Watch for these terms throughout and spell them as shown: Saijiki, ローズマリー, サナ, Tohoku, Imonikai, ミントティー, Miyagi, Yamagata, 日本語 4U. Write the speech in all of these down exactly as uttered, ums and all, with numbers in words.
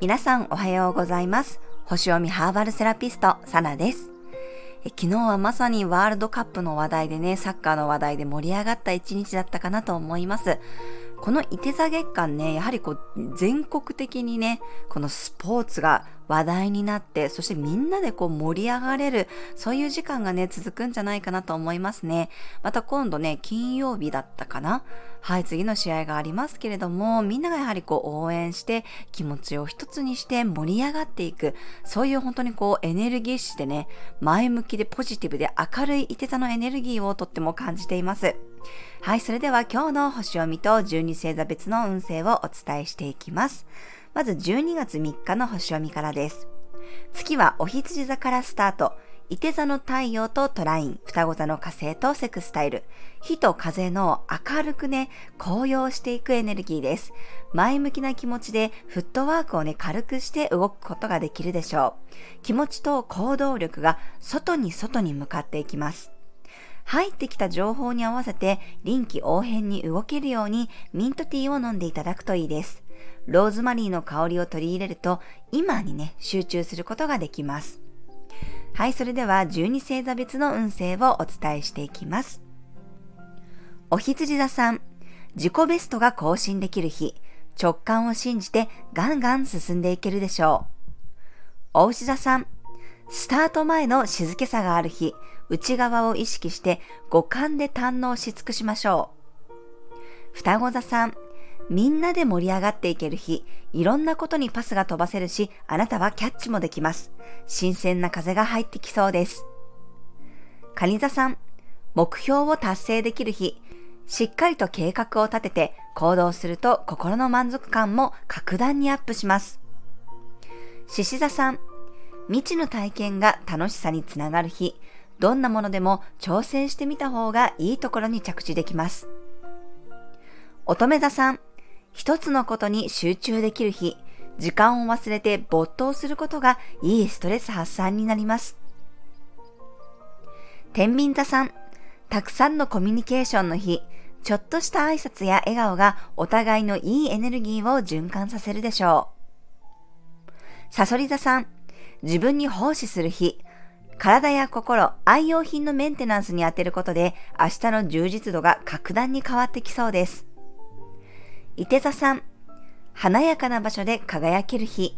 皆さんおはようございます。星読みハーバルセラピストサナです。え昨日はまさにワールドカップの話題でね、サッカーの話題で盛り上がった一日だったかなと思います。このいて座月間ね、やはりこう全国的にね、このスポーツが話題になって、そしてみんなでこう盛り上がれる、そういう時間がね続くんじゃないかなと思いますね。また今度ね、金曜日だったかな、はい、次の試合がありますけれども、みんながやはりこう応援して気持ちを一つにして盛り上がっていく、そういう本当にこうエネルギッシュでね、前向きでポジティブで明るいいて座のエネルギーをとっても感じています。はい、それでは今日の星読みとじゅうに星座別の運勢をお伝えしていきます。まずじゅうにがつみっかの星読みからです。月はお羊座からスタート、いて座の太陽とトライン、双子座の火星とセクスタイル、火と風の明るくね、紅葉していくエネルギーです。前向きな気持ちでフットワークをね、軽くして動くことができるでしょう。気持ちと行動力が外に外に向かっていきます。入ってきた情報に合わせて臨機応変に動けるようにミントティーを飲んでいただくといいです。ローズマリーの香りを取り入れると、今にね集中することができます。はい、それではじゅうに星座別の運勢をお伝えしていきます。お羊座さん、自己ベストが更新できる日、直感を信じてガンガン進んでいけるでしょう。お牛座さん、スタート前の静けさがある日、内側を意識して五感で堪能し尽くしましょう。双子座さん、みんなで盛り上がっていける日、いろんなことにパスが飛ばせるし、あなたはキャッチもできます。新鮮な風が入ってきそうです。蟹座さん、目標を達成できる日、しっかりと計画を立てて行動すると、心の満足感も格段にアップします。獅子座さん、未知の体験が楽しさにつながる日、どんなものでも挑戦してみた方がいいところに着地できます。乙女座さん、一つのことに集中できる日、時間を忘れて没頭することがいいストレス発散になります。天秤座さん、たくさんのコミュニケーションの日、ちょっとした挨拶や笑顔がお互いのいいエネルギーを循環させるでしょう。蠍座さん、自分に奉仕する日、体や心、愛用品のメンテナンスに当てることで、明日の充実度が格段に変わってきそうです。いて座さん、華やかな場所で輝ける日、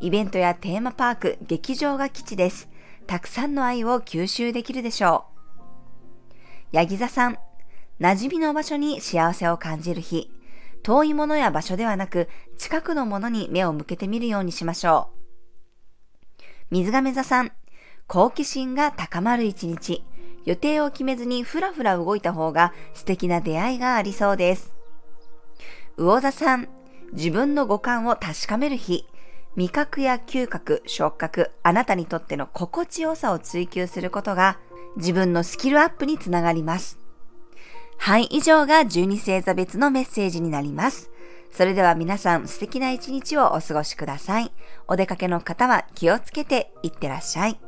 イベントやテーマパーク、劇場が基地です。たくさんの愛を吸収できるでしょう。やぎ座さん、馴染みの場所に幸せを感じる日、遠いものや場所ではなく、近くのものに目を向けてみるようにしましょう。水亀座さん、好奇心が高まる一日、予定を決めずにふらふら動いた方が素敵な出会いがありそうです。魚座さん、自分の五感を確かめる日、味覚や嗅覚、触覚、あなたにとっての心地よさを追求することが自分のスキルアップにつながります。はい、以上がじゅうに星座別のメッセージになります。それでは皆さん、素敵な一日をお過ごしください。お出かけの方は気をつけていってらっしゃい。